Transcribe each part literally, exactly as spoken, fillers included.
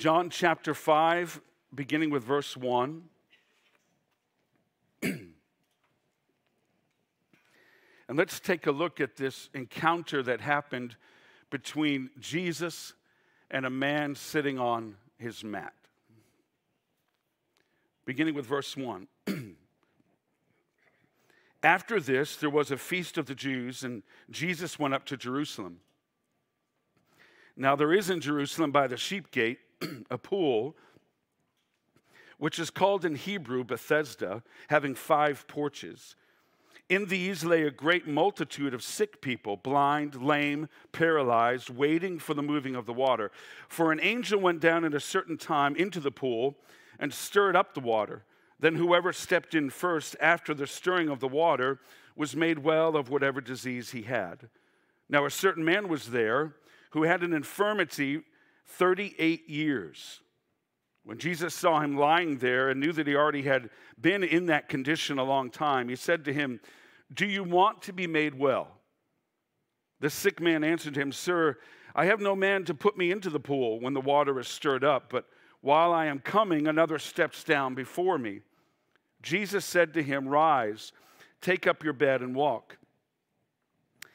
John chapter five, beginning with verse one. And let's take a look at this encounter that happened between Jesus and a man sitting on his mat. Beginning with verse one. After this, there was a feast of the Jews, and Jesus went up to Jerusalem. Now there is in Jerusalem by the sheep gate a pool, which is called in Hebrew Bethesda, having five porches. In these lay a great multitude of sick people, blind, lame, paralyzed, waiting for the moving of the water. For an angel went down at a certain time into the pool and stirred up the water. Then whoever stepped in first after the stirring of the water was made well of whatever disease he had. Now a certain man was there who had an infirmity thirty-eight years. When Jesus saw him lying there and knew that he already had been in that condition a long time, he said to him, "Do you want to be made well?" The sick man answered him, "Sir, I have no man to put me into the pool when the water is stirred up, but while I am coming, another steps down before me." Jesus said to him, "Rise, take up your bed and walk."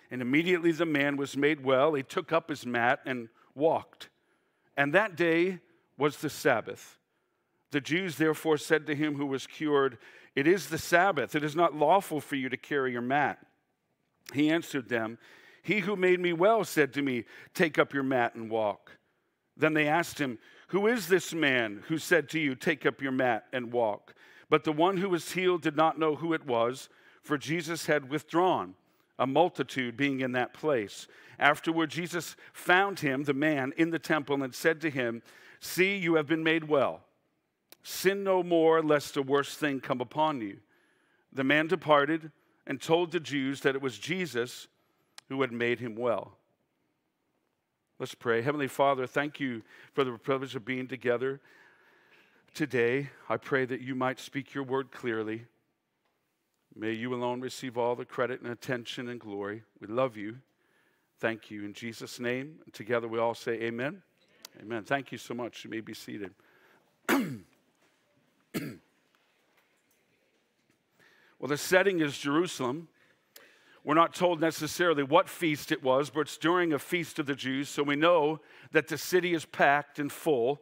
And immediately the man was made well. He took up his mat and walked. And that day was the Sabbath. The Jews therefore said to him who was cured, "It is the Sabbath. It is not lawful for you to carry your mat." He answered them, "He who made me well said to me, 'Take up your mat and walk.'" Then they asked him, "Who is this man who said to you, 'Take up your mat and walk'?" But the one who was healed did not know who it was, for Jesus had withdrawn, a multitude being in that place. Afterward, Jesus found him, the man, in the temple and said to him, "See, you have been made well. Sin no more, lest a worse thing come upon you." The man departed and told the Jews that it was Jesus who had made him well. Let's pray. Heavenly Father, thank you for the privilege of being together today. I pray that you might speak your word clearly. May you alone receive all the credit and attention and glory. We love you. Thank you. In Jesus' name, together we all say amen. Amen. Amen. Thank you so much. You may be seated. Well, the setting is Jerusalem. We're not told necessarily what feast it was, but it's during a feast of the Jews, so we know that the city is packed and full.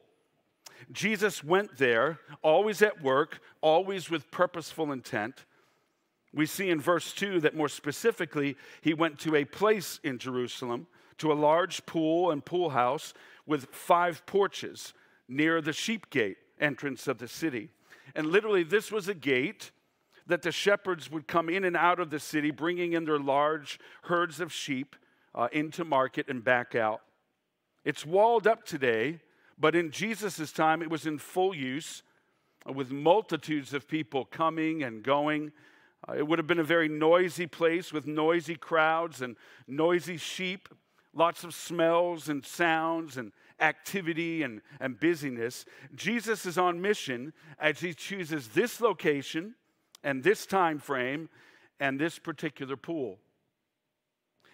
Jesus went there, always at work, always with purposeful intent. We see in verse two that more specifically, he went to a place in Jerusalem, to a large pool and pool house with five porches near the sheep gate entrance of the city. And literally, this was a gate that the shepherds would come in and out of the city, bringing in their large herds of sheep uh, into market and back out. It's walled up today, but in Jesus' time, it was in full use uh, with multitudes of people coming and going. Uh, it would have been a very noisy place with noisy crowds and noisy sheep, lots of smells and sounds and activity and, and busyness. Jesus is on mission as he chooses this location and this time frame and this particular pool.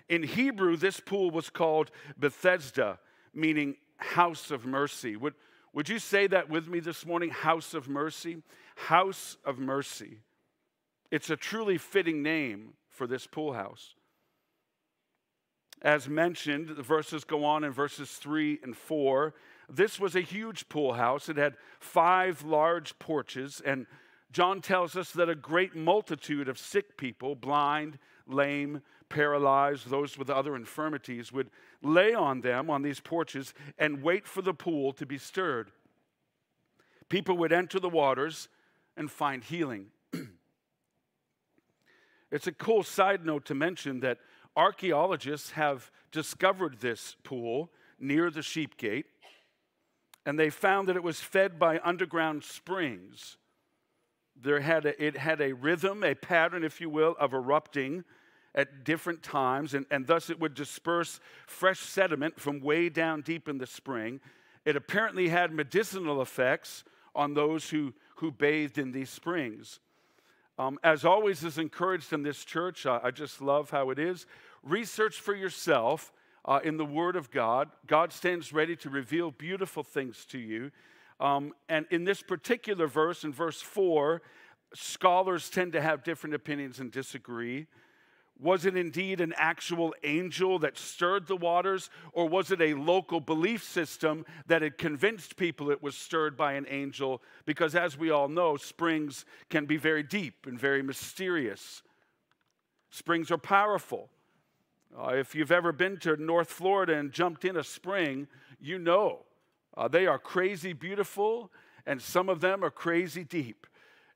In Hebrew, this pool was called Bethesda, meaning house of mercy. Would, would you say that with me this morning? House of mercy? House of mercy. It's a truly fitting name for this pool house. As mentioned, the verses go on in verses three and four. This was a huge pool house. It had five large porches, and John tells us that a great multitude of sick people, blind, lame, paralyzed, those with other infirmities, would lay on them on these porches and wait for the pool to be stirred. People would enter the waters and find healing. It's a cool side note to mention that archaeologists have discovered this pool near the sheep gate, and they found that it was fed by underground springs. There had a, it had a rhythm, a pattern, if you will, of erupting at different times, and, and thus it would disperse fresh sediment from way down deep in the spring. It apparently had medicinal effects on those who, who bathed in these springs. Um, as always is encouraged in this church, I, I just love how it is. Research for yourself uh, in the Word of God. God stands ready to reveal beautiful things to you. Um, and in this particular verse, in verse four, scholars tend to have different opinions and disagree. Was it indeed an actual angel that stirred the waters, or was it a local belief system that had convinced people it was stirred by an angel? Because as we all know, springs can be very deep and very mysterious. Springs are powerful. Uh, if you've ever been to North Florida and jumped in a spring, you know uh, they are crazy beautiful, and some of them are crazy deep.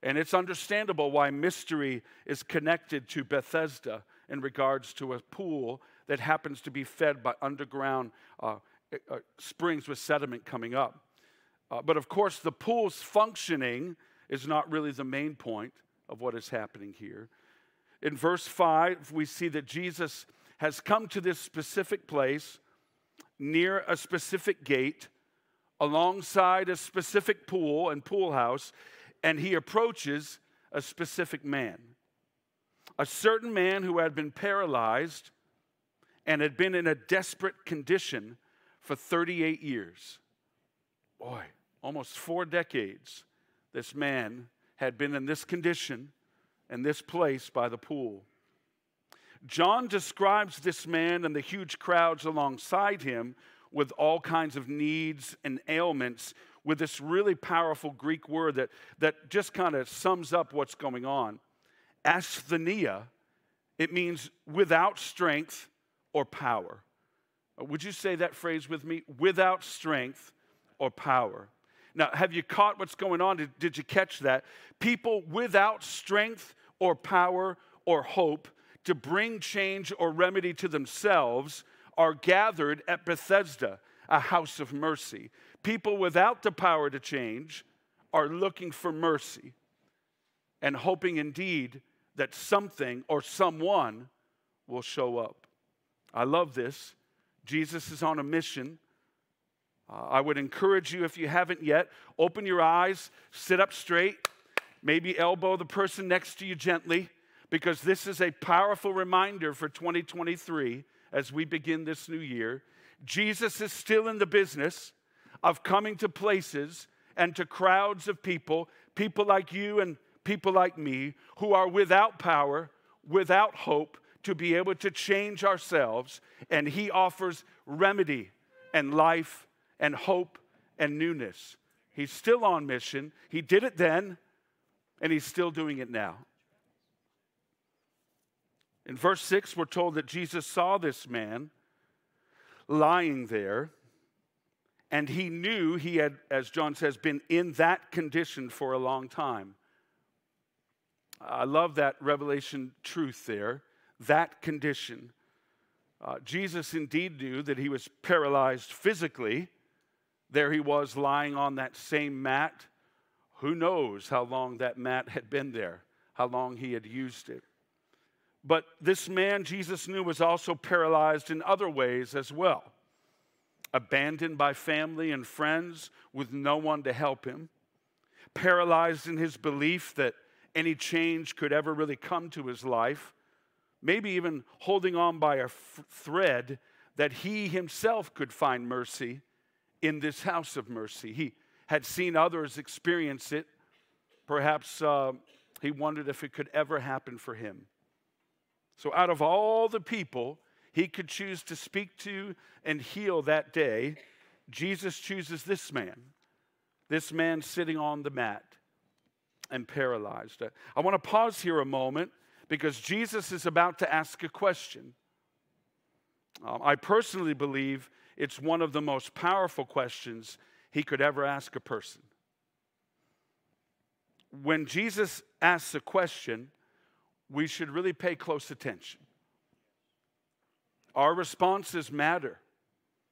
And it's understandable why mystery is connected to Bethesda in regards to a pool that happens to be fed by underground uh, uh, springs with sediment coming up. Uh, but of course, the pool's functioning is not really the main point of what is happening here. In verse five, we see that Jesus has come to this specific place near a specific gate alongside a specific pool and pool house, and he approaches a specific man, a certain man who had been paralyzed and had been in a desperate condition for thirty-eight years. Boy, almost four decades this man had been in this condition and this place by the pool. John describes this man and the huge crowds alongside him with all kinds of needs and ailments, with this really powerful Greek word that, that just kind of sums up what's going on. Asthenia, it means without strength or power. Would you say that phrase with me? Without strength or power. Now, have you caught what's going on? Did, did you catch that? People without strength or power or hope to bring change or remedy to themselves are gathered at Bethesda, a house of mercy. People without the power to change are looking for mercy and hoping indeed that something or someone will show up. I love this. Jesus is on a mission. Uh, I would encourage you, if you haven't yet, open your eyes, sit up straight, maybe elbow the person next to you gently, because this is a powerful reminder for twenty twenty-three as we begin this new year. Jesus is still in the business of coming to places and to crowds of people, people like you and people like me, who are without power, without hope, to be able to change ourselves. And he offers remedy and life and hope and newness. He's still on mission. He did it then, and he's still doing it now. In verse six, we're told that Jesus saw this man lying there, and he knew he had, as John says, been in that condition for a long time. I love that revelation truth there, that condition. Uh, Jesus indeed knew that he was paralyzed physically. There he was lying on that same mat. Who knows how long that mat had been there, how long he had used it. But this man, Jesus knew, was also paralyzed in other ways as well. Abandoned by family and friends with no one to help him. Paralyzed in his belief that any change could ever really come to his life. Maybe even holding on by a thread that he himself could find mercy in this house of mercy. He had seen others experience it. Perhaps uh, he wondered if it could ever happen for him. So out of all the people he could choose to speak to and heal that day, Jesus chooses this man, this man sitting on the mat and paralyzed. I want to pause here a moment because Jesus is about to ask a question. Um, I personally believe it's one of the most powerful questions he could ever ask a person. When Jesus asks a question, we should really pay close attention. Our responses matter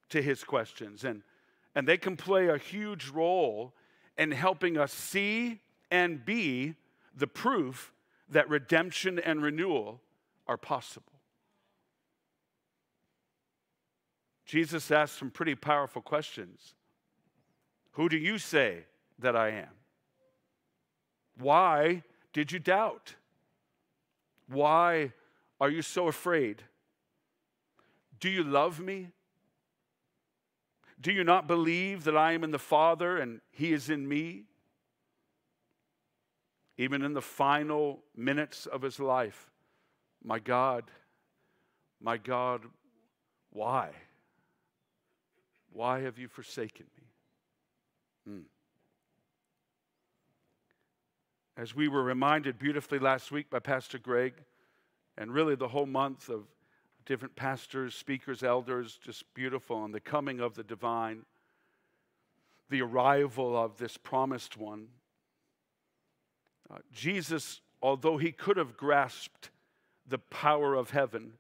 to his questions, and, and they can play a huge role in helping us see and be the proof that redemption and renewal are possible. Jesus asked some pretty powerful questions. Who do you say that I am? Why did you doubt? Why are you so afraid? Do you love me? Do you not believe that I am in the Father and he is in me? Even in the final minutes of his life, my God, my God, why? Why have you forsaken me? Hmm. As we were reminded beautifully last week by Pastor Greg, and really the whole month of different pastors, speakers, elders, just beautiful, on the coming of the divine, the arrival of this promised one. Uh, Jesus, although he could have grasped the power of heaven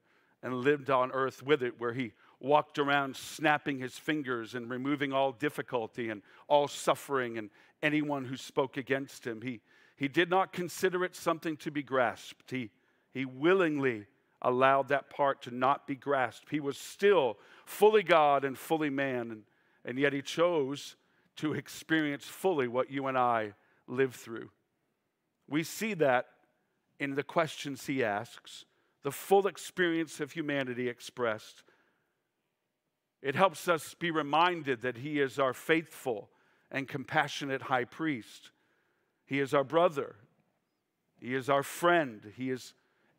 and lived on earth with it, where he walked around snapping his fingers and removing all difficulty and all suffering and anyone who spoke against him, he, he did not consider it something to be grasped. He, he willingly allowed that part to not be grasped. He was still fully God and fully man, and, and yet he chose to experience fully what you and I live through. We see that in the questions he asks, the full experience of humanity expressed. It helps us be reminded that he is our faithful and compassionate high priest. He is our brother. He is our friend. He is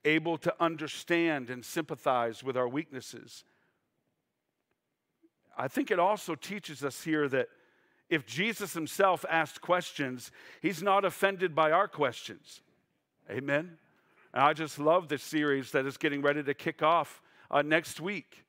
able to understand and sympathize with our weaknesses. I think it also teaches us here that if Jesus himself asked questions, he's not offended by our questions. Amen? And I just love this series that is getting ready to kick off uh, next week.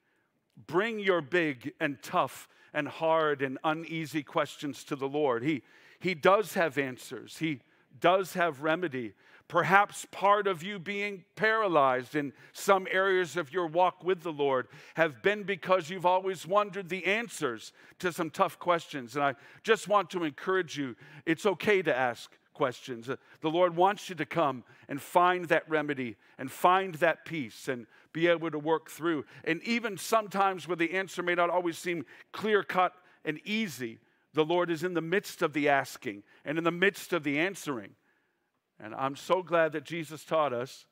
Bring your big and tough and hard and uneasy questions to the Lord. He, he does have answers. He does have remedy. Perhaps part of you being paralyzed in some areas of your walk with the Lord have been because you've always wondered the answers to some tough questions. And I just want to encourage you, it's okay to ask questions. The Lord wants you to come and find that remedy and find that peace and be able to work through. And even sometimes where the answer may not always seem clear-cut and easy, the Lord is in the midst of the asking and in the midst of the answering. And I'm so glad that Jesus taught us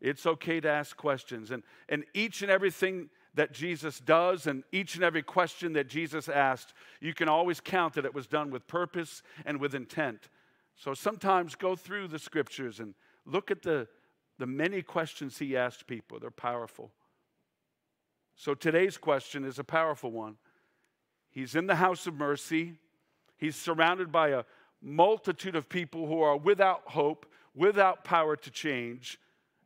it's okay to ask questions. And, and each and everything that Jesus does and each and every question that Jesus asked, you can always count that it was done with purpose and with intent. So sometimes go through the scriptures and look at the, the many questions he asked people. They're powerful. So today's question is a powerful one. He's in the house of mercy. He's surrounded by a multitude of people who are without hope, without power to change,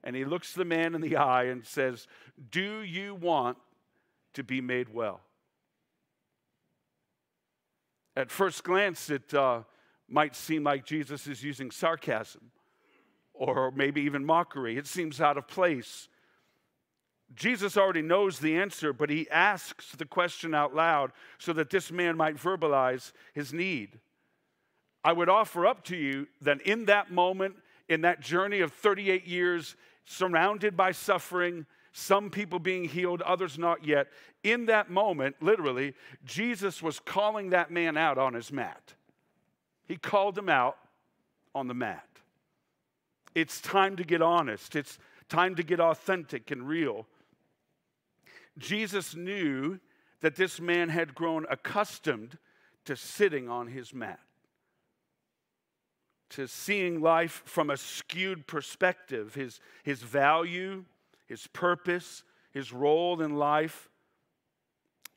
and he looks the man in the eye and says, "Do you want to be made well?" At first glance, it uh, might seem like Jesus is using sarcasm or maybe even mockery. It seems out of place. Jesus already knows the answer, but he asks the question out loud so that this man might verbalize his need. I would offer up to you that in that moment, in that journey of thirty-eight years, surrounded by suffering, some people being healed, others not yet, in that moment, literally, Jesus was calling that man out on his mat. He called him out on the mat. It's time to get honest. It's time to get authentic and real. Jesus knew that this man had grown accustomed to sitting on his mat, to seeing life from a skewed perspective, his, his value, his purpose, his role in life,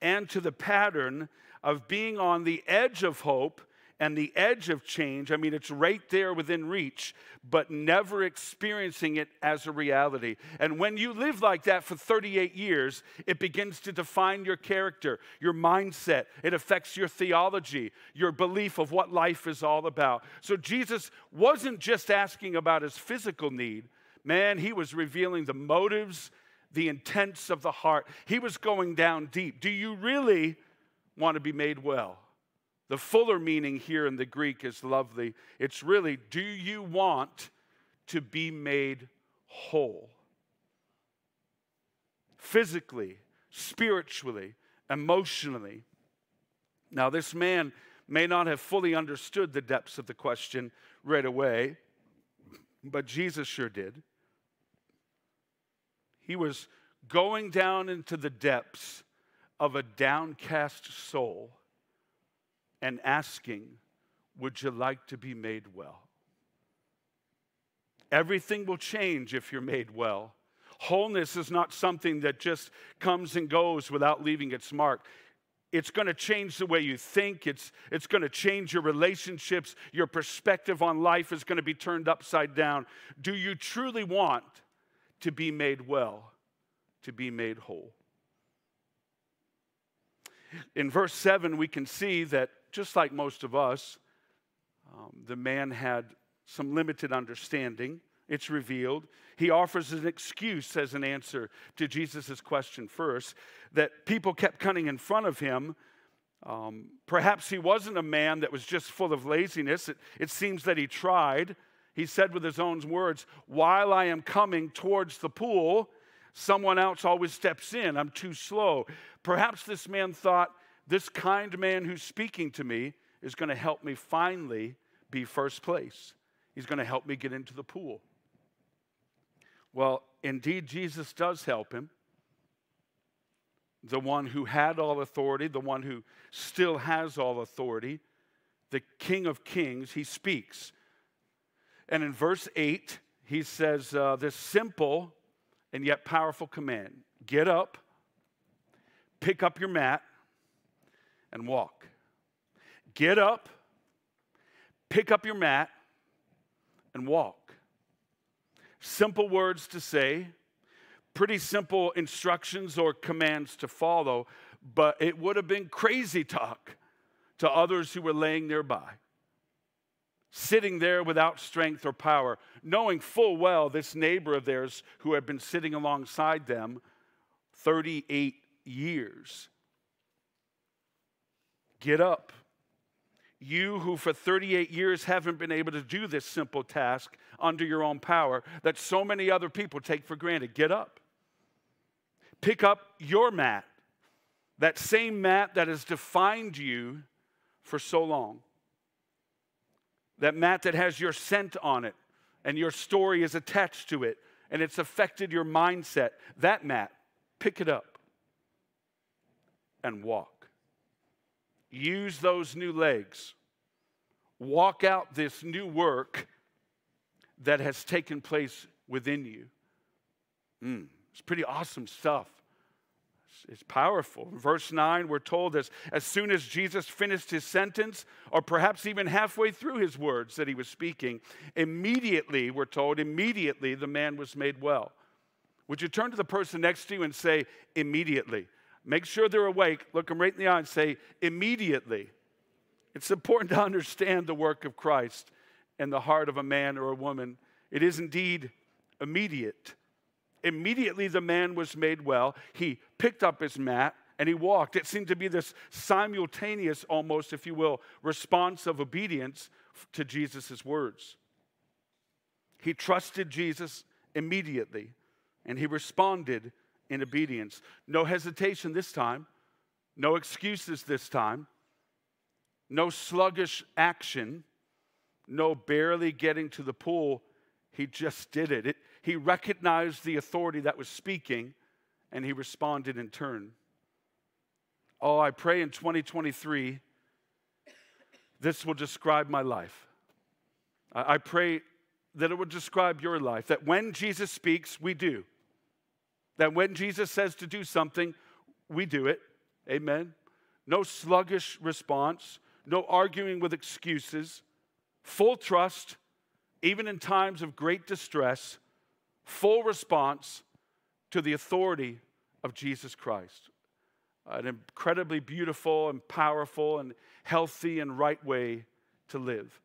and to the pattern of being on the edge of hope and the edge of change. I mean, it's right there within reach, but never experiencing it as a reality. And when you live like that for thirty-eight years, it begins to define your character, your mindset. It affects your theology, your belief of what life is all about. So Jesus wasn't just asking about his physical need. Man, he was revealing the motives, the intents of the heart. He was going down deep. Do you really want to be made well? The fuller meaning here in the Greek is lovely. It's really, do you want to be made whole? Physically, spiritually, emotionally. Now, this man may not have fully understood the depths of the question right away, but Jesus sure did. He was going down into the depths of a downcast soul and asking, would you like to be made well? Everything will change if you're made well. Wholeness is not something that just comes and goes without leaving its mark. It's going to change the way you think. It's, it's going to change your relationships. Your perspective on life is going to be turned upside down. Do you truly want to be made well, to be made whole? In verse seven, we can see that just like most of us, um, the man had some limited understanding. It's revealed. He offers an excuse as an answer to Jesus' question first, that people kept coming in front of him. Um, perhaps he wasn't a man that was just full of laziness. It, it seems that he tried. He said with his own words, while I am coming towards the pool, someone else always steps in. I'm too slow. Perhaps this man thought, this kind man who's speaking to me is going to help me finally be first place. He's going to help me get into the pool. Well, indeed, Jesus does help him. The one who had all authority, the one who still has all authority, the King of Kings, he speaks. And in verse eight, he says uh, this simple and yet powerful command. Get up, pick up your mat, and walk. Get up, pick up your mat, and walk. Simple words to say, pretty simple instructions or commands to follow, but it would have been crazy talk to others who were laying nearby, sitting there without strength or power, knowing full well this neighbor of theirs who had been sitting alongside them thirty-eight years. Get up. You who for thirty-eight years haven't been able to do this simple task under your own power that so many other people take for granted. Get up. Pick up your mat, that same mat that has defined you for so long. That mat that has your scent on it and your story is attached to it and it's affected your mindset. That mat, pick it up and walk. Use those new legs. Walk out this new work that has taken place within you. Mm, it's pretty awesome stuff. It's powerful. In verse nine, we're told this. As soon as Jesus finished his sentence, or perhaps even halfway through his words that he was speaking, immediately, we're told, immediately the man was made well. Would you turn to the person next to you and say, immediately? Make sure they're awake. Look them right in the eye and say, immediately. It's important to understand the work of Christ in the heart of a man or a woman. It is indeed immediate. Immediately the man was made well. He picked up his mat and he walked. It seemed to be this simultaneous, almost, if you will, response of obedience to Jesus' words. He trusted Jesus immediately and he responded in obedience. No hesitation this time. No excuses this time. No sluggish action. No barely getting to the pool. He just did it. it. He recognized the authority that was speaking and he responded in turn. Oh, I pray in twenty twenty-three this will describe my life. I, I pray that it will describe your life. That when Jesus speaks, we do. That when Jesus says to do something, we do it. Amen. No sluggish response. No arguing with excuses. Full trust, even in times of great distress. Full response to the authority of Jesus Christ. An incredibly beautiful and powerful and healthy and right way to live.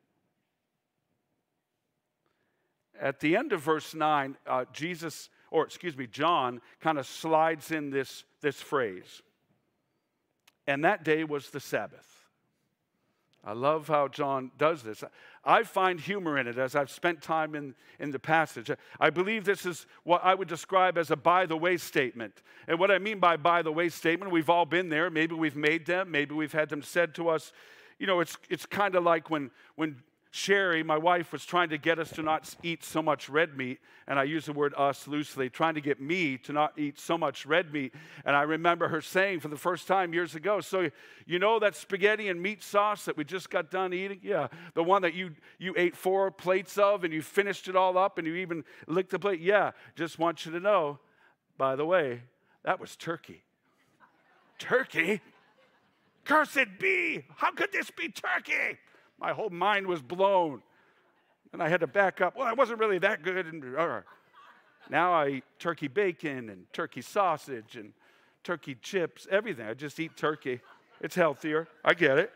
At the end of verse nine, uh, Jesus Or excuse me, John kind of slides in this, this phrase. And that day was the Sabbath. I love how John does this. I find humor in it as I've spent time in, in the passage. I believe this is what I would describe as a by-the-way statement. And what I mean by by-the-way statement, we've all been there. Maybe we've made them. Maybe we've had them said to us. You know, it's, it's kind of like when, when Sherry, my wife, was trying to get us to not eat so much red meat, and I use the word us loosely, trying to get me to not eat so much red meat. And I remember her saying for the first time years ago, so you know that spaghetti and meat sauce that we just got done eating? Yeah, the one that you, you ate four plates of and you finished it all up and you even licked the plate? Yeah, just want you to know, by the way, that was turkey. Turkey? Cursed be! How could this be turkey? My whole mind was blown, and I had to back up. Well, I wasn't really that good. And uh, now I eat turkey bacon and turkey sausage and turkey chips, everything. I just eat turkey. It's healthier. I get it.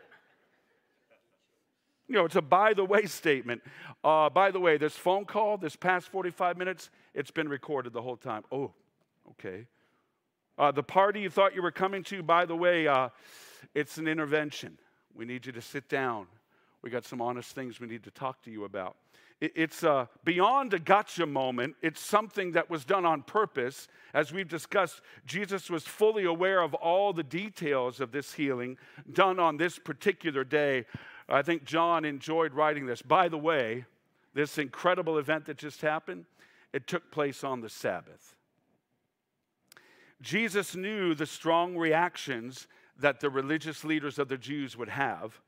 You know, it's a by-the-way statement. Uh, by the way, this phone call, this past forty-five minutes, it's been recorded the whole time. Oh, okay. Uh, the party you thought you were coming to, by the way, uh, it's an intervention. We need you to sit down. We got some honest things we need to talk to you about. It's uh, beyond a gotcha moment. It's something that was done on purpose. As we've discussed, Jesus was fully aware of all the details of this healing done on this particular day. I think John enjoyed writing this. By the way, this incredible event that just happened, it took place on the Sabbath. Jesus knew the strong reactions that the religious leaders of the Jews would have.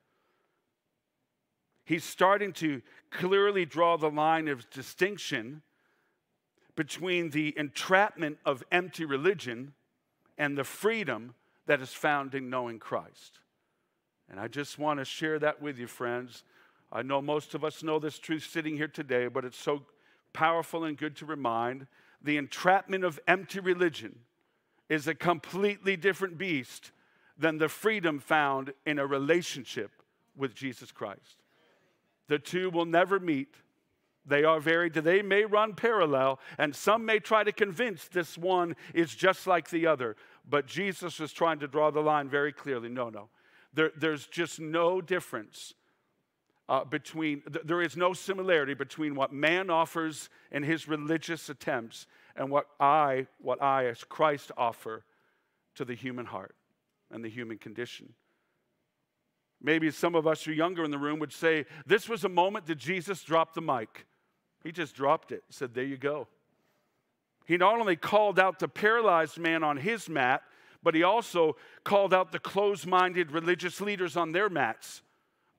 He's starting to clearly draw the line of distinction between the entrapment of empty religion and the freedom that is found in knowing Christ. And I just want to share that with you, friends. I know most of us know this truth sitting here today, but it's so powerful and good to remind. The entrapment of empty religion is a completely different beast than the freedom found in a relationship with Jesus Christ. The two will never meet. They are varied. They may run parallel, and some may try to convince this one is just like the other. But Jesus is trying to draw the line very clearly. No, no. There, there's just no difference uh, between, th there is no similarity between what man offers in his religious attempts and what I, what I as Christ offer to the human heart and the human condition. Maybe some of us who are younger in the room would say, this was a moment that Jesus dropped the mic. He just dropped it, said, there you go. He not only called out the paralyzed man on his mat, but he also called out the closed-minded religious leaders on their mats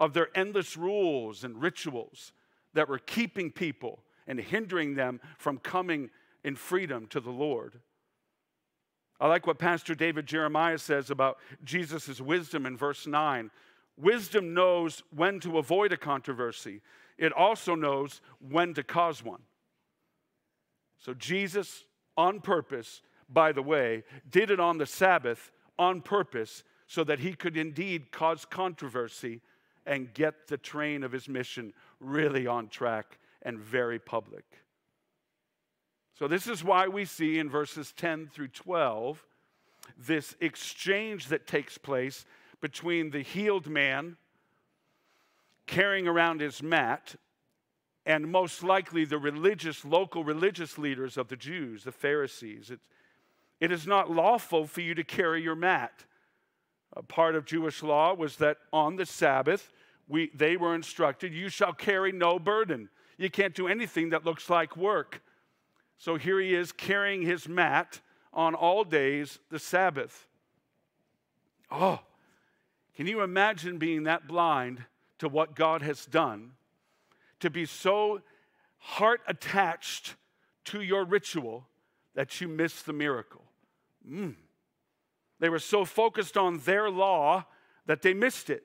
of their endless rules and rituals that were keeping people and hindering them from coming in freedom to the Lord. I like what Pastor David Jeremiah says about Jesus' wisdom in verse nine. Wisdom knows when to avoid a controversy. It also knows when to cause one. So Jesus, on purpose, by the way, did it on the Sabbath on purpose so that he could indeed cause controversy and get the train of his mission really on track and very public. So this is why we see in verses ten through twelve this exchange that takes place between the healed man carrying around his mat and most likely the religious, local religious leaders of the Jews, the Pharisees. It, it is not lawful for you to carry your mat. A part of Jewish law was that on the Sabbath, we, they were instructed, you shall carry no burden. You can't do anything that looks like work. So here he is carrying his mat on all days, the Sabbath. Oh, can you imagine being that blind to what God has done, to be so heart attached to your ritual that you miss the miracle? Mm. They were so focused on their law that they missed it.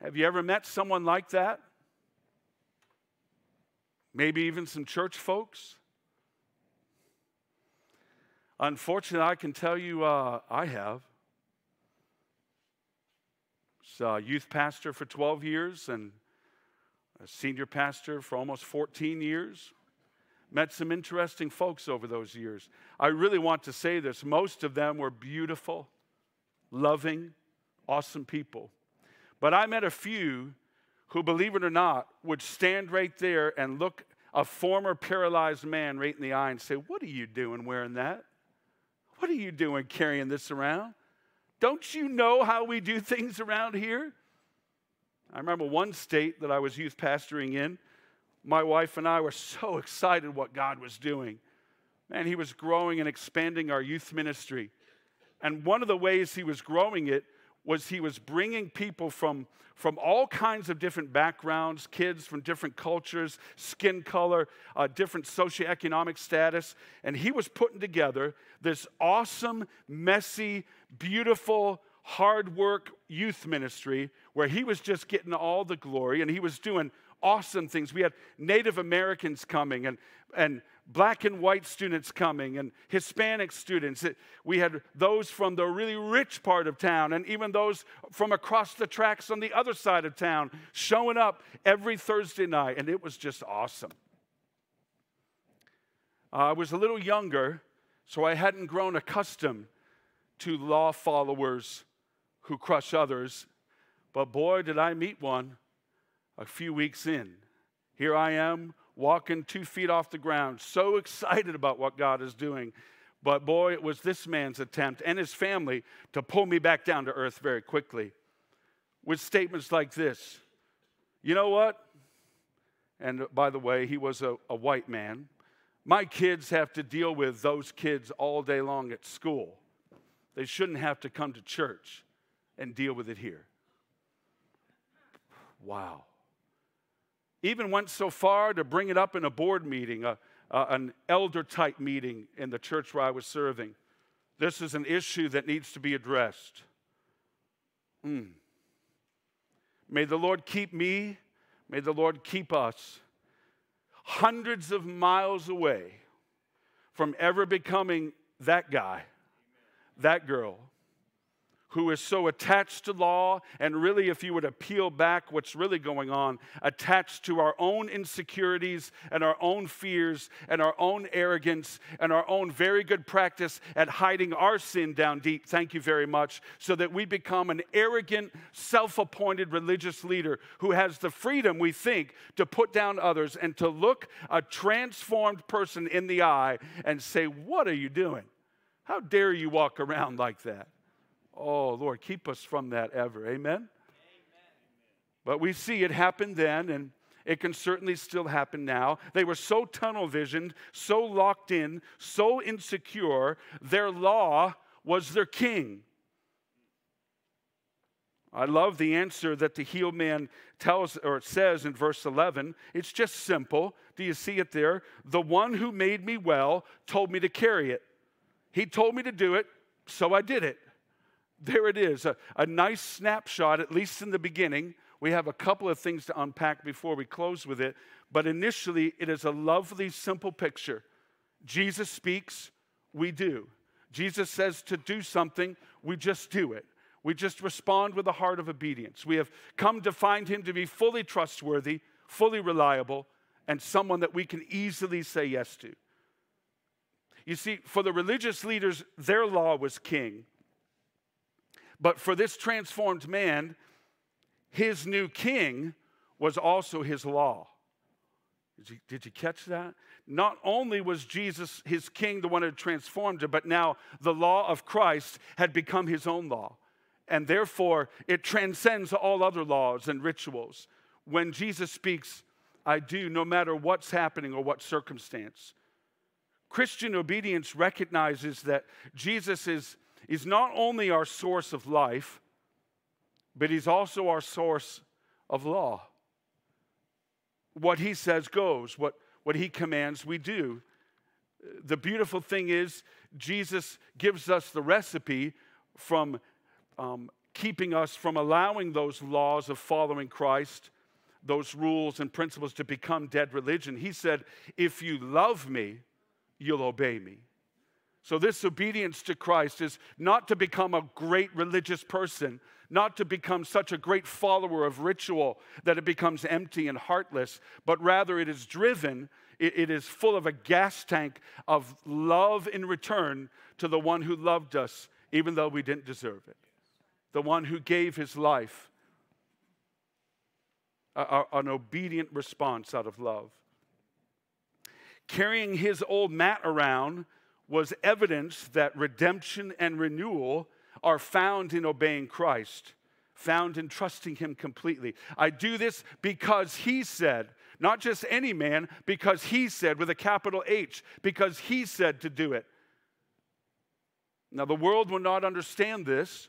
Have you ever met someone like that? Maybe even some church folks? Unfortunately, I can tell you uh, I have. Uh, youth pastor for twelve years and a senior pastor for almost fourteen years. Met some interesting folks over those years. I really want to say this. Most of them were beautiful, loving, awesome people. But I met a few who, believe it or not, would stand right there and look a former paralyzed man right in the eye and say, what are you doing wearing that? What are you doing carrying this around? Don't you know how we do things around here? I remember one state that I was youth pastoring in, my wife and I were so excited what God was doing. Man, he was growing and expanding our youth ministry. And one of the ways he was growing it was he was bringing people from, from all kinds of different backgrounds, kids from different cultures, skin color, uh, different socioeconomic status. And he was putting together this awesome, messy, beautiful, hard work youth ministry where he was just getting all the glory and he was doing awesome things. We had Native Americans coming and, and black and white students coming and Hispanic students. It, we had those from the really rich part of town and even those from across the tracks on the other side of town showing up every Thursday night, and it was just awesome. Uh, I was a little younger, so I hadn't grown accustomed to law followers who crush others, but boy, did I meet one a few weeks in. Here I am, walking two feet off the ground, so excited about what God is doing. But boy, it was this man's attempt and his family to pull me back down to earth very quickly with statements like this. You know what? And by the way, he was a, a white man. My kids have to deal with those kids all day long at school. They shouldn't have to come to church and deal with it here. Wow. Even went so far to bring it up in a board meeting, a, a, an elder-type meeting in the church where I was serving. This is an issue that needs to be addressed. Mm. May the Lord keep me. May the Lord keep us hundreds of miles away from ever becoming that guy, that girl, who is so attached to law, and really, if you were to peel back what's really going on, attached to our own insecurities and our own fears and our own arrogance and our own very good practice at hiding our sin down deep, thank you very much, so that we become an arrogant, self-appointed religious leader who has the freedom, we think, to put down others and to look a transformed person in the eye and say, "What are you doing? How dare you walk around like that?" Oh, Lord, keep us from that ever. Amen? Amen? But we see it happened then, and it can certainly still happen now. They were so tunnel-visioned, so locked in, so insecure, their law was their king. I love the answer that the healed man tells or says in verse eleven. It's just simple. Do you see it there? The one who made me well told me to carry it. He told me to do it, so I did it. There it is, a, a nice snapshot, at least in the beginning. We have a couple of things to unpack before we close with it, but initially it is a lovely, simple picture. Jesus speaks, we do. Jesus says to do something, we just do it. We just respond with a heart of obedience. We have come to find him to be fully trustworthy, fully reliable, and someone that we can easily say yes to. You see, for the religious leaders, their law was king. But for this transformed man, his new king was also his law. Did you, did you catch that? Not only was Jesus his king, the one who transformed him, but now the law of Christ had become his own law. And therefore, it transcends all other laws and rituals. When Jesus speaks, I do, no matter what's happening or what circumstance. Christian obedience recognizes that Jesus is He's not only our source of life, but he's also our source of law. What he says goes. What, what he commands, we do. The beautiful thing is, Jesus gives us the recipe from um, keeping us from allowing those laws of following Christ, those rules and principles to become dead religion. He said, if you love me, you'll obey me. So this obedience to Christ is not to become a great religious person, not to become such a great follower of ritual that it becomes empty and heartless, but rather it is driven, it, it is full of a gas tank of love in return to the one who loved us, even though we didn't deserve it, the one who gave his life, a, a, an obedient response out of love. Carrying his old mat around was evidence that redemption and renewal are found in obeying Christ. found in trusting him completely. I do this because he said, not just any man, because he said, with a capital H, because he said to do it. Now, the world will not understand this.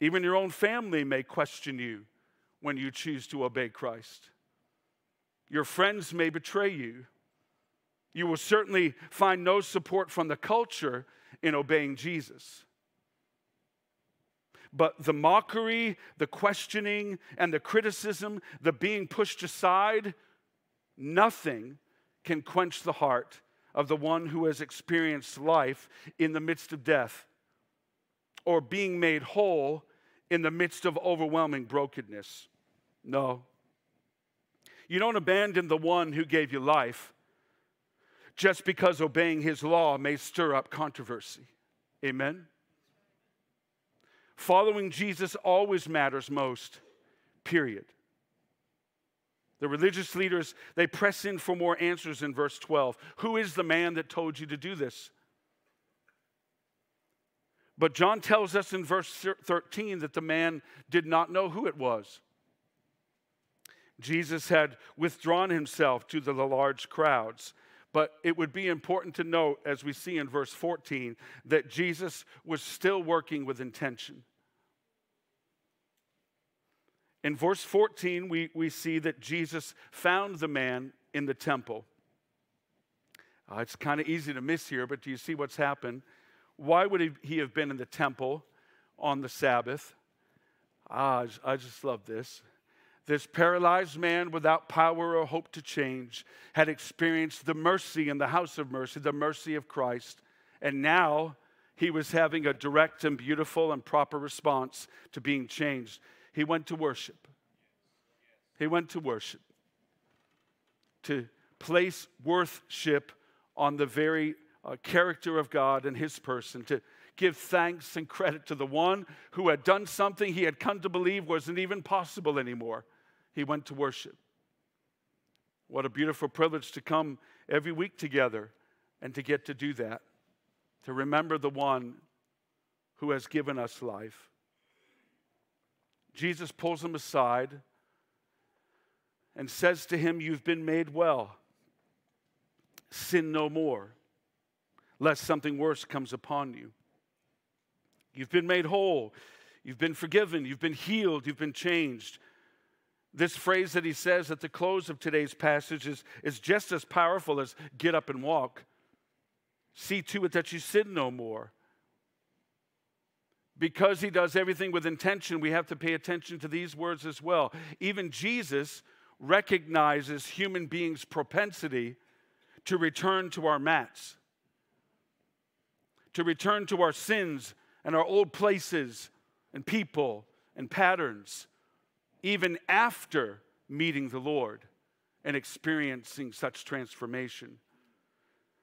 Even your own family may question you when you choose to obey Christ. Your friends may betray you. You will certainly find no support from the culture in obeying Jesus. But the mockery, the questioning, and the criticism, the being pushed aside, nothing can quench the heart of the one who has experienced life in the midst of death, or being made whole in the midst of overwhelming brokenness. No. You don't abandon the one who gave you life just because obeying his law may stir up controversy. Amen? Following Jesus always matters most, period. The religious leaders, they press in for more answers in verse twelve. Who is the man that told you to do this? But John tells us in verse thirteen that the man did not know who it was. Jesus had withdrawn himself to the large crowds. But it would be important to note, as we see in verse fourteen, that Jesus was still working with intention. In verse fourteen, we, we see that Jesus found the man in the temple. Uh, it's kind of easy to miss here, but do you see what's happened? Why would he have been in the temple on the Sabbath? Ah, I just love this. This paralyzed man without power or hope to change had experienced the mercy in the house of mercy, the mercy of Christ. And now he was having a direct and beautiful and proper response to being changed. He went to worship. He went to worship. To place worship on the very uh, character of God and his person. To give thanks and credit to the one who had done something he had come to believe wasn't even possible anymore. He went to worship. What a beautiful privilege to come every week together and to get to do that, to remember the one who has given us life. Jesus pulls him aside and says to him, "You've been made well. Sin no more, lest something worse comes upon you." You've been made whole. You've been forgiven. You've been healed. You've been changed. This phrase that he says at the close of today's passage is, is just as powerful as get up and walk. See to it that you sin no more. Because he does everything with intention, we have to pay attention to these words as well. Even Jesus recognizes human beings' propensity to return to our mats, to return to our sins and our old places and people and patterns, even after meeting the Lord and experiencing such transformation.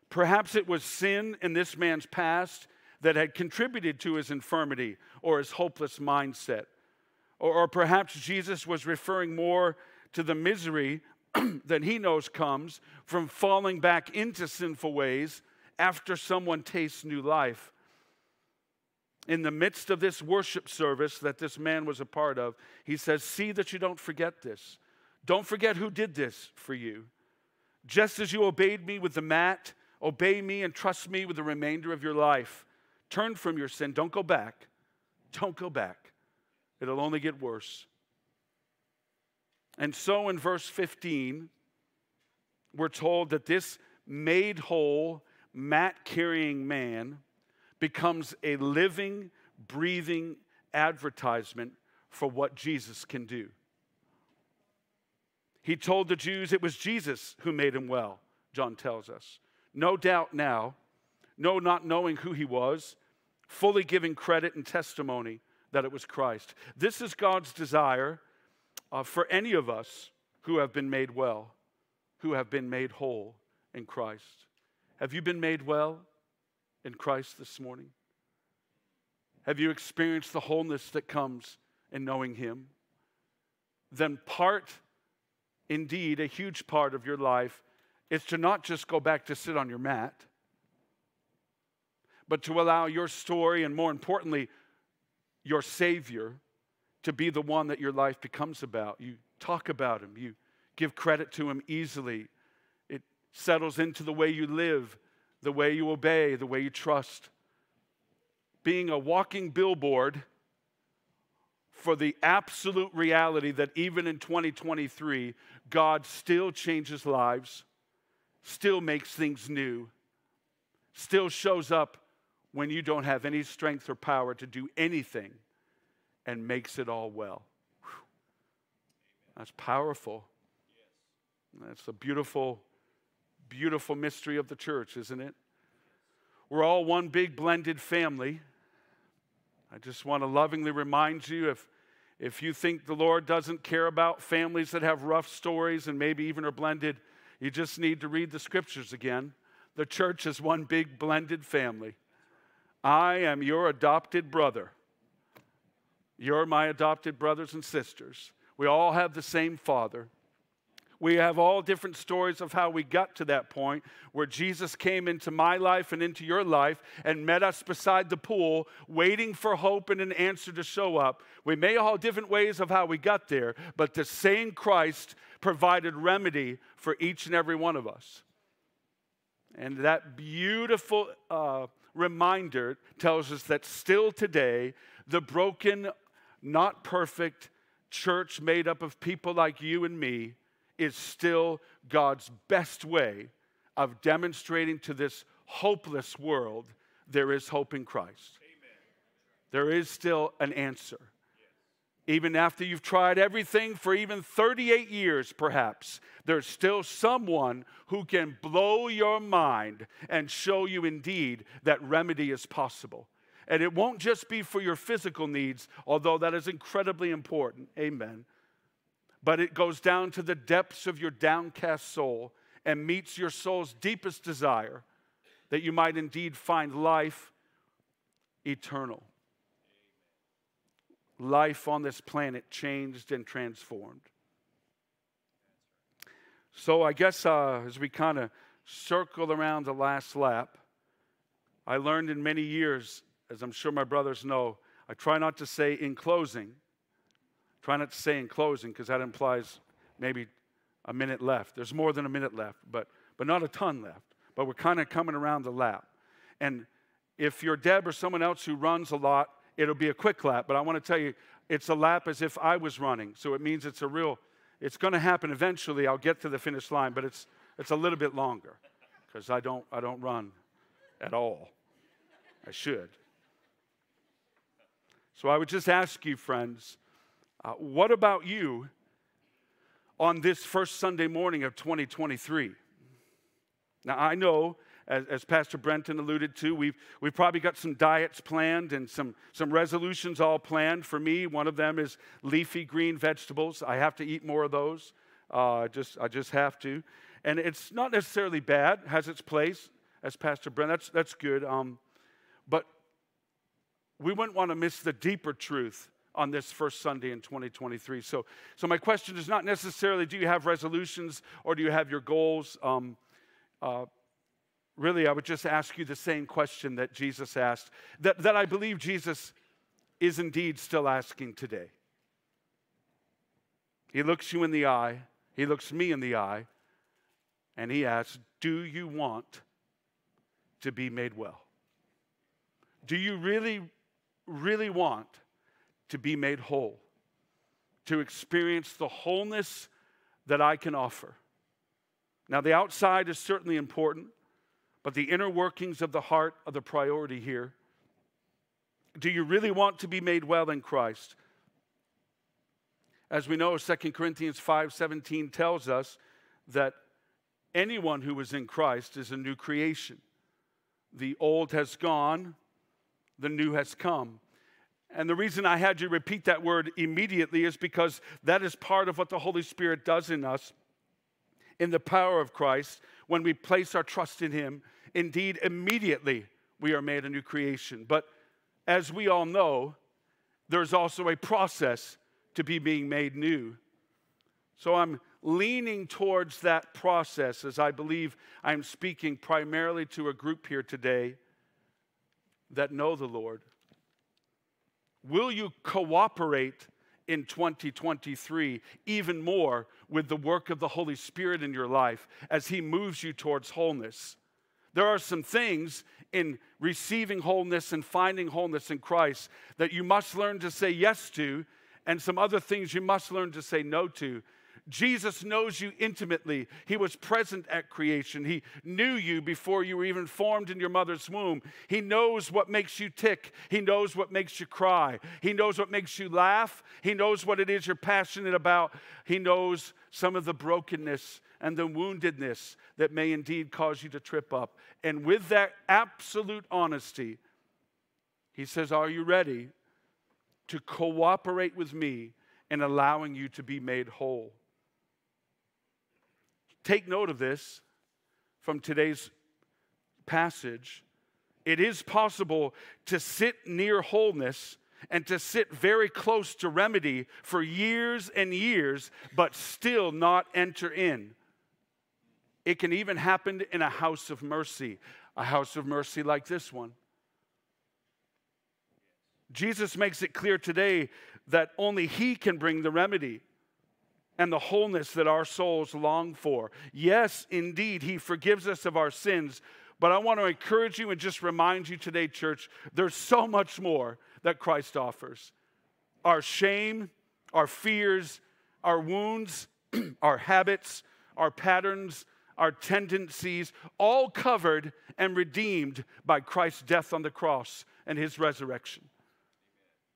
Perhaps it was sin in this man's past that had contributed to his infirmity or his hopeless mindset. Or, or perhaps Jesus was referring more to the misery that he knows comes from falling back into sinful ways after someone tastes new life. In the midst of this worship service that this man was a part of, he says, see that you don't forget this. Don't forget who did this for you. Just as you obeyed me with the mat, obey me and trust me with the remainder of your life. Turn from your sin. Don't go back. Don't go back. It'll only get worse. And so in verse fifteen, we're told that this made whole, mat-carrying man becomes a living, breathing advertisement for what Jesus can do. He told the Jews it was Jesus who made him well, John tells us. No doubt now, no not knowing who he was, fully giving credit and testimony that it was Christ. This is God's desire uh, for any of us who have been made well, who have been made whole in Christ. Have you been made well in Christ this morning? Have you experienced the wholeness that comes in knowing him? Then part, indeed, a huge part of your life is to not just go back to sit on your mat, but to allow your story and, more importantly, your Savior to be the one that your life becomes about. You talk about him. You give credit to him easily. It settles into the way you live, the way you obey, the way you trust. Being a walking billboard for the absolute reality that even in twenty twenty-three, God still changes lives, still makes things new, still shows up when you don't have any strength or power to do anything and makes it all well. Whew. That's powerful. That's a beautiful, beautiful mystery of the church, isn't it? We're all one big blended family. I just want to lovingly remind you, if, if you think the Lord doesn't care about families that have rough stories and maybe even are blended, you just need to read the scriptures again. The church is one big blended family. I am your adopted brother. You're my adopted brothers and sisters. We all have the same Father. We have all different stories of how we got to that point where Jesus came into my life and into your life and met us beside the pool, waiting for hope and an answer to show up. We may all have different ways of how we got there, but the same Christ provided remedy for each and every one of us. And that beautiful uh, reminder tells us that still today, the broken, not perfect church made up of people like you and me is still God's best way of demonstrating to this hopeless world there is hope in Christ. Amen. There is still an answer. Yes. Even after you've tried everything for even thirty-eight years, perhaps, there's still someone who can blow your mind and show you indeed that remedy is possible. And it won't just be for your physical needs, although that is incredibly important. Amen. But it goes down to the depths of your downcast soul and meets your soul's deepest desire that you might indeed find life eternal. Life on this planet changed and transformed. So I guess uh, as we kind of circle around the last lap, I learned in many years, as I'm sure my brothers know, I try not to say in closing, Try not to say in closing, because that implies maybe a minute left. There's more than a minute left, but, but not a ton left. But we're kind of coming around the lap. And if you're Deb or someone else who runs a lot, it'll be a quick lap. But I want to tell you, it's a lap as if I was running. So it means it's a real, it's going to happen eventually. I'll get to the finish line, but it's, it's a little bit longer because I don't, I don't run at all. I should. So I would just ask you, friends, Uh, what about you on this first Sunday morning of twenty twenty-three? Now, I know, as, as Pastor Brenton alluded to, we've, we've probably got some diets planned and some, some resolutions all planned. For me, one of them is leafy green vegetables. I have to eat more of those. Uh, just, I just have to. And it's not necessarily bad. It has its place, as Pastor Brenton. That's, that's good. Um, but we wouldn't want to miss the deeper truth on this first Sunday in twenty twenty-three. So, so my question is not necessarily, do you have resolutions or do you have your goals? Um, uh, really, I would just ask you the same question that Jesus asked, that, that I believe Jesus is indeed still asking today. He looks you in the eye, he looks me in the eye, and he asks, do you want to be made well? Do you really, really want to be made whole, to experience the wholeness that I can offer? Now, the outside is certainly important, but the inner workings of the heart are the priority here. Do you really want to be made well in Christ? As we know, Second Corinthians five seventeen tells us that anyone who is in Christ is a new creation. The old has gone, the new has come. And the reason I had you repeat that word immediately is because that is part of what the Holy Spirit does in us, in the power of Christ, when we place our trust in him. Indeed, immediately we are made a new creation. But as we all know, there's also a process to be being made new. So I'm leaning towards that process, as I believe I'm speaking primarily to a group here today that know the Lord, Will you cooperate in twenty twenty-three even more with the work of the Holy Spirit in your life as He moves you towards wholeness? There are some things in receiving wholeness and finding wholeness in Christ that you must learn to say yes to, and some other things you must learn to say no to. Jesus knows you intimately. He was present at creation. He knew you before you were even formed in your mother's womb. He knows what makes you tick. He knows what makes you cry. He knows what makes you laugh. He knows what it is you're passionate about. He knows some of the brokenness and the woundedness that may indeed cause you to trip up. And with that absolute honesty, He says, are you ready to cooperate with me in allowing you to be made whole? Take note of this from today's passage. It is possible to sit near wholeness and to sit very close to remedy for years and years, but still not enter in. It can even happen in a house of mercy, a house of mercy like this one. Jesus makes it clear today that only He can bring the remedy and the wholeness that our souls long for. Yes, indeed, He forgives us of our sins, but I want to encourage you and just remind you today, church, there's so much more that Christ offers. Our shame, our fears, our wounds, our habits, our patterns, our tendencies, all covered and redeemed by Christ's death on the cross and His resurrection.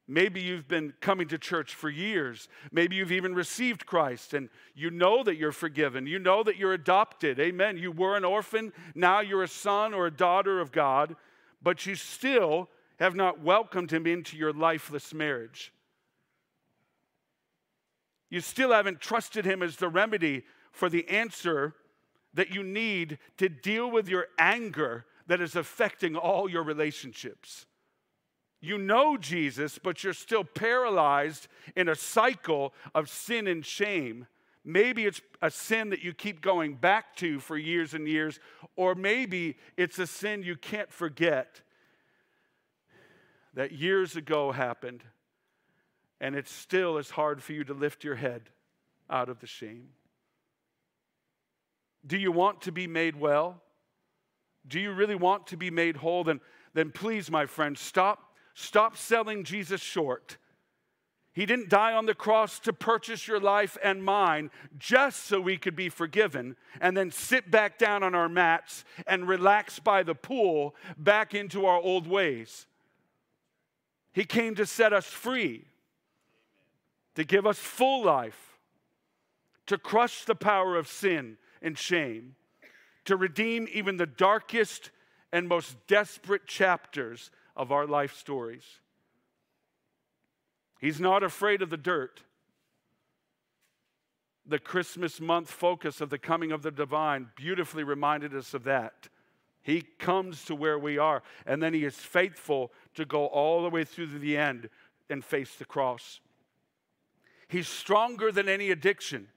Maybe you've been coming to church for years. Maybe you've even received Christ, and you know that you're forgiven. You know that you're adopted. Amen. You were an orphan. Now you're a son or a daughter of God, but you still have not welcomed Him into your lifeless marriage. You still haven't trusted Him as the remedy for the answer that you need to deal with your anger that is affecting all your relationships. You know Jesus, but you're still paralyzed in a cycle of sin and shame. Maybe it's a sin that you keep going back to for years and years, or maybe it's a sin you can't forget that years ago happened, and it still is hard for you to lift your head out of the shame. Do you want to be made well? Do you really want to be made whole? Then, then please, my friend, stop. Stop selling Jesus short. He didn't die on the cross to purchase your life and mine just so we could be forgiven and then sit back down on our mats and relax by the pool back into our old ways. He came to set us free, to give us full life, to crush the power of sin and shame, to redeem even the darkest and most desperate chapters of our life stories. He's not afraid of the dirt. The Christmas month focus of the coming of the divine beautifully reminded us of that. He comes to where we are, and then He is faithful to go all the way through to the end and face the cross. He's stronger than any addiction.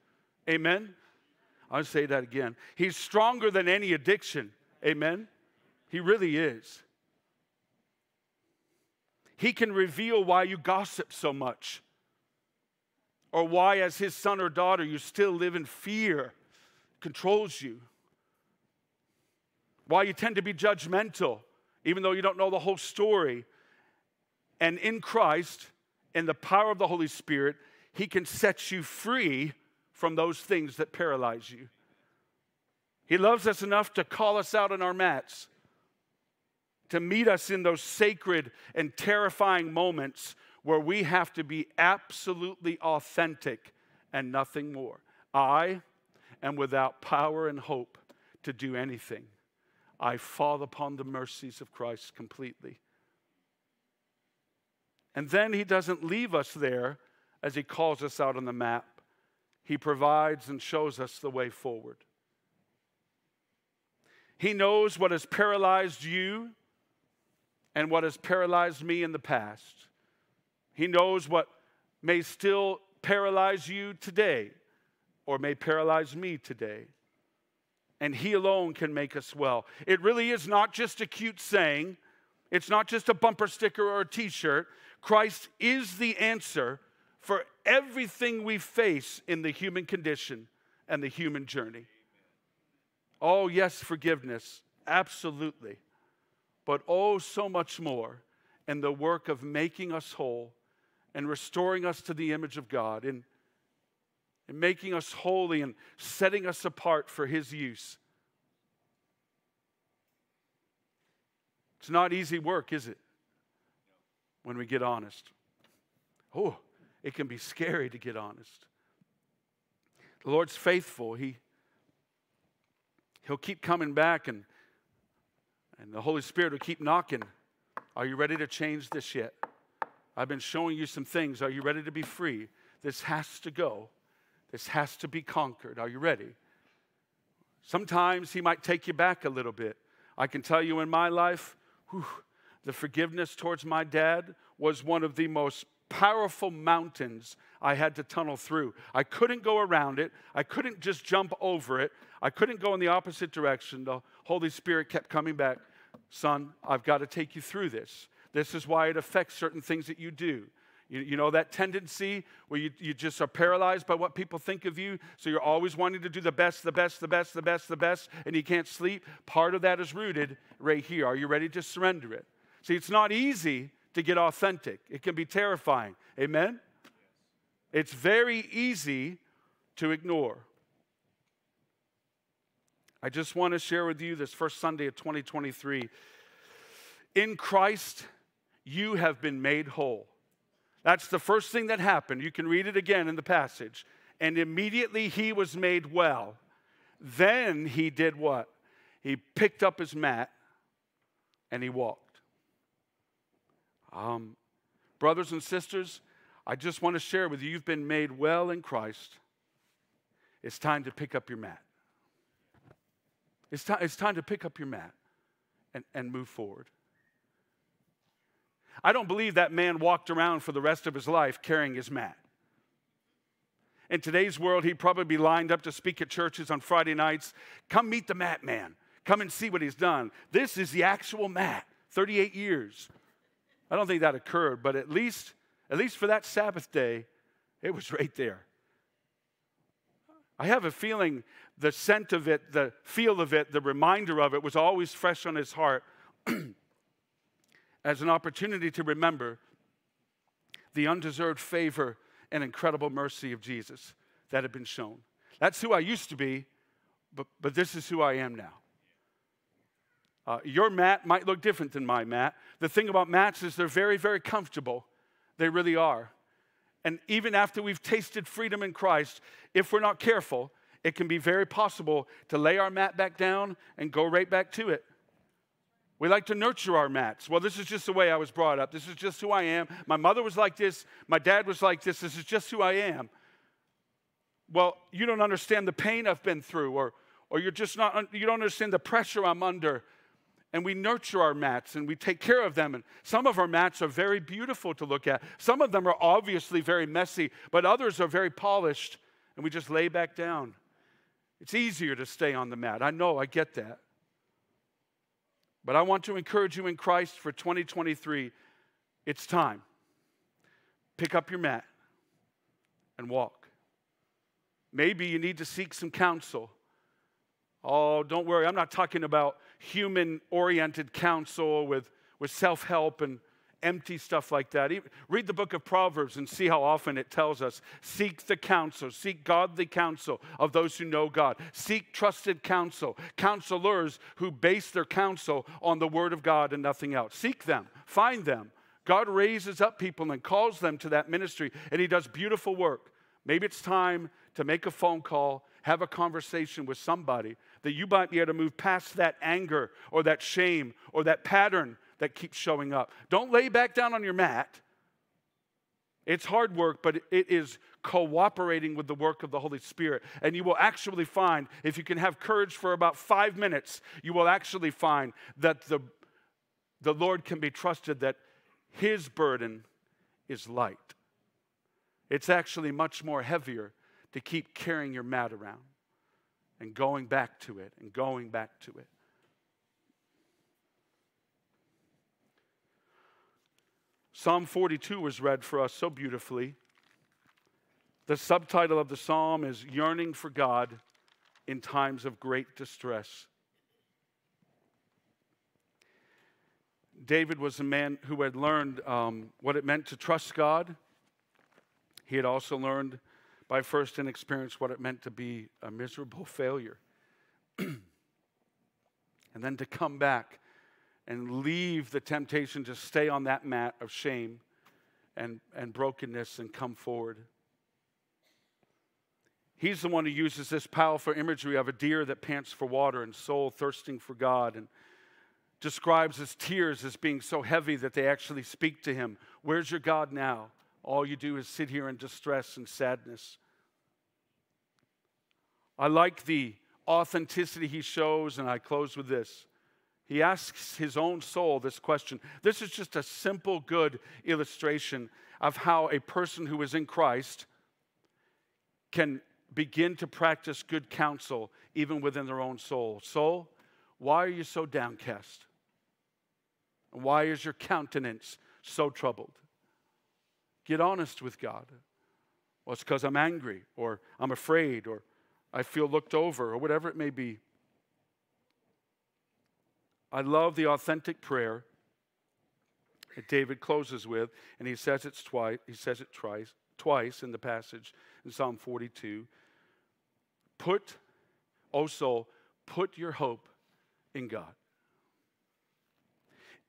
Amen? I'll say that again. He's stronger than any addiction. Amen? He really is. He can reveal why you gossip so much, or why as His son or daughter you still live in fear, controls you, why you tend to be judgmental, even though you don't know the whole story. And in Christ, in the power of the Holy Spirit, He can set you free from those things that paralyze you. He loves us enough to call us out on our mats, to meet us in those sacred and terrifying moments where we have to be absolutely authentic and nothing more. I am without power and hope to do anything. I fall upon the mercies of Christ completely. And then He doesn't leave us there as He calls us out on the map. He provides and shows us the way forward. He knows what has paralyzed you and what has paralyzed me in the past. He knows what may still paralyze you today, or may paralyze me today. And He alone can make us well. It really is not just a cute saying. It's not just a bumper sticker or a t-shirt. Christ is the answer for everything we face in the human condition and the human journey. Oh, yes, forgiveness, absolutely. But oh, so much more in the work of making us whole and restoring us to the image of God and, and making us holy and setting us apart for His use. It's not easy work, is it? When we get honest. Oh, it can be scary to get honest. The Lord's faithful. He, he'll keep coming back, and, and the Holy Spirit will keep knocking. Are you ready to change this yet? I've been showing you some things. Are you ready to be free? This has to go. This has to be conquered. Are you ready? Sometimes He might take you back a little bit. I can tell you in my life, whew, the forgiveness towards my dad was one of the most powerful mountains I had to tunnel through. I couldn't go around it. I couldn't just jump over it. I couldn't go in the opposite direction. The Holy Spirit kept coming back. Son, I've got to take you through this. This is why it affects certain things that you do. You, you know that tendency where you, you just are paralyzed by what people think of you, so you're always wanting to do the best, the best, the best, the best, the best, and you can't sleep? Part of that is rooted right here. Are you ready to surrender it? See, it's not easy to get authentic. It can be terrifying. Amen? It's very easy to ignore. I just want to share with you this first Sunday of twenty twenty-three. In Christ, you have been made whole. That's the first thing that happened. You can read it again in the passage. And immediately he was made well. Then he did what? He picked up his mat and he walked. Um, brothers and sisters, I just want to share with you, you've been made well in Christ. It's time to pick up your mat. It's, t- it's time to pick up your mat and, and move forward. I don't believe that man walked around for the rest of his life carrying his mat. In today's world, he'd probably be lined up to speak at churches on Friday nights. Come meet the mat man. Come and see what he's done. This is the actual mat, thirty-eight years. I don't think that occurred, but at least, at least for that Sabbath day, it was right there. I have a feeling the scent of it, the feel of it, the reminder of it was always fresh on his heart. As an opportunity to remember the undeserved favor and incredible mercy of Jesus that had been shown. That's who I used to be, but, but this is who I am now. Uh, your mat might look different than my mat. The thing about mats is they're very, very comfortable. They really are. And even after we've tasted freedom in Christ, if we're not careful, it can be very possible to lay our mat back down and go right back to it. We like to nurture our mats. Well, this is just the way I was brought up. This is just who I am. My mother was like this. My dad was like this. This is just who I am. Well, you don't understand the pain I've been through, or, or you're just not, you don't understand the pressure I'm under. And we nurture our mats, and we take care of them. And some of our mats are very beautiful to look at. Some of them are obviously very messy, but others are very polished, and we just lay back down. It's easier to stay on the mat. I know, I get that. But I want to encourage you in Christ for twenty twenty-three. It's time. Pick up your mat and walk. Maybe you need to seek some counsel. Oh, don't worry. I'm not talking about human-oriented counsel with, with self-help and empty stuff like that. Even, read the book of Proverbs and see how often it tells us, seek the counsel, seek godly counsel of those who know God. Seek trusted counsel, counselors who base their counsel on the word of God and nothing else. Seek them, find them. God raises up people and calls them to that ministry, and He does beautiful work. Maybe it's time to make a phone call, have a conversation with somebody that you might be able to move past that anger or that shame or that pattern that keeps showing up. Don't lay back down on your mat. It's hard work, but it is cooperating with the work of the Holy Spirit. And you will actually find, if you can have courage for about five minutes, you will actually find that the, the Lord can be trusted, that His burden is light. It's actually much more heavier to keep carrying your mat around and going back to it and going back to it. Psalm forty-two was read for us so beautifully. The subtitle of the psalm is Yearning for God in Times of Great Distress. David was a man who had learned um, what it meant to trust God. He had also learned by first-hand experience what it meant to be a miserable failure. And then to come back and leave the temptation to stay on that mat of shame and, and brokenness and come forward. He's the one who uses this powerful imagery of a deer that pants for water and soul thirsting for God, and describes his tears as being so heavy that they actually speak to him. Where's your God now? All you do is sit here in distress and sadness. I like the authenticity he shows, and I close with this. He asks his own soul this question. This is just a simple, good illustration of how a person who is in Christ can begin to practice good counsel even within their own soul. Soul, why are you so downcast? Why is your countenance so troubled? Get honest with God. Well, it's because I'm angry, or I'm afraid, or I feel looked over, or whatever it may be. I love the authentic prayer that David closes with, and he says it's twice, he says it twice, twice in the passage in Psalm forty-two. Put, O soul, put your hope in God.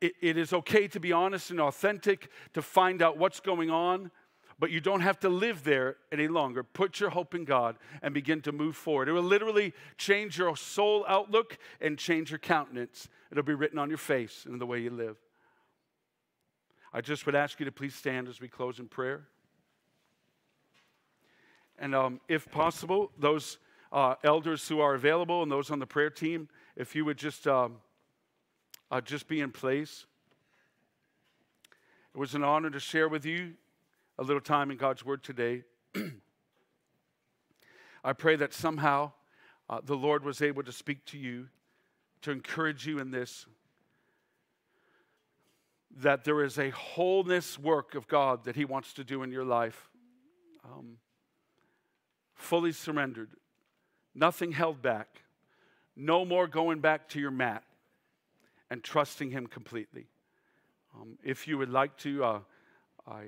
It, it is okay to be honest and authentic, to find out what's going on, but you don't have to live there any longer. Put your hope in God and begin to move forward. It will literally change your soul outlook and change your countenance. It'll be written on your face and in the way you live. I just would ask you to please stand as we close in prayer. And um, if possible, those uh, elders who are available and those on the prayer team, if you would just, um, uh, just be in place. It was an honor to share with you a little time in God's Word today. I pray that somehow uh, the Lord was able to speak to you, to encourage you in this, that there is a wholeness work of God that He wants to do in your life. Um, fully surrendered, nothing held back. No more going back to your mat and trusting Him completely. Um, if you would like to, uh, I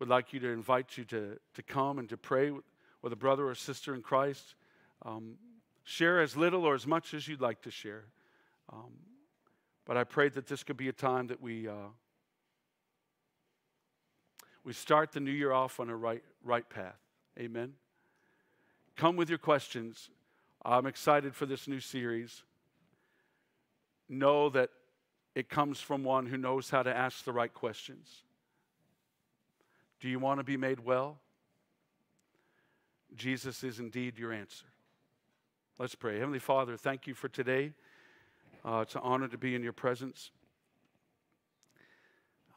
would like you to invite you to, to come and to pray with, with a brother or sister in Christ. Um, share as little or as much as you'd like to share. Um, but I pray that this could be a time that we, uh, we start the new year off on a right, right path. Amen. Come with your questions. I'm excited for this new series. Know that it comes from one who knows how to ask the right questions. Do you want to be made well? Jesus is indeed your answer. Let's pray. Heavenly Father, thank you for today. Uh, it's an honor to be in your presence.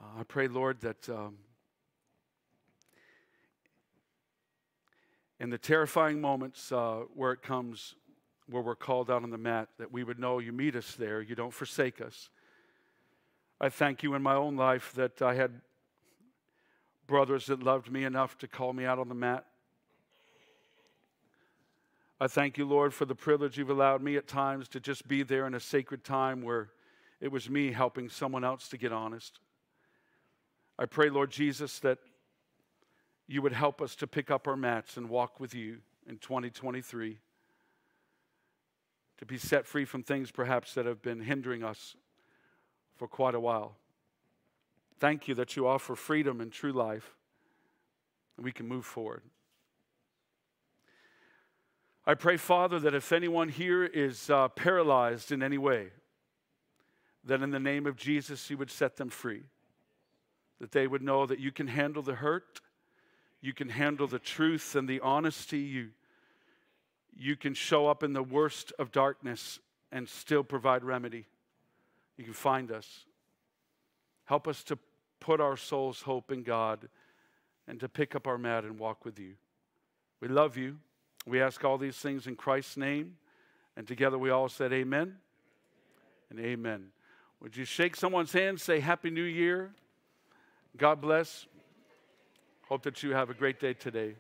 Uh, I pray, Lord, that um, in the terrifying moments uh, where it comes where we're called out on the mat, that we would know you meet us there, you don't forsake us. I thank you in my own life that I had brothers that loved me enough to call me out on the mat. I thank you, Lord, for the privilege you've allowed me at times to just be there in a sacred time where it was me helping someone else to get honest. I pray, Lord Jesus, that you would help us to pick up our mats and walk with you in twenty twenty-three. To be set free from things perhaps that have been hindering us for quite a while. Thank you that you offer freedom and true life, and we can move forward. I pray, Father, that if anyone here is uh, paralyzed in any way, that in the name of Jesus you would set them free, that they would know that you can handle the hurt, you can handle the truth and the honesty, you You can show up in the worst of darkness and still provide remedy. You can find us. Help us to put our soul's hope in God and to pick up our mat and walk with you. We love you. We ask all these things in Christ's name. And together we all said amen and amen. Would you shake someone's hand, say Happy New Year, God bless. Hope that you have a great day today.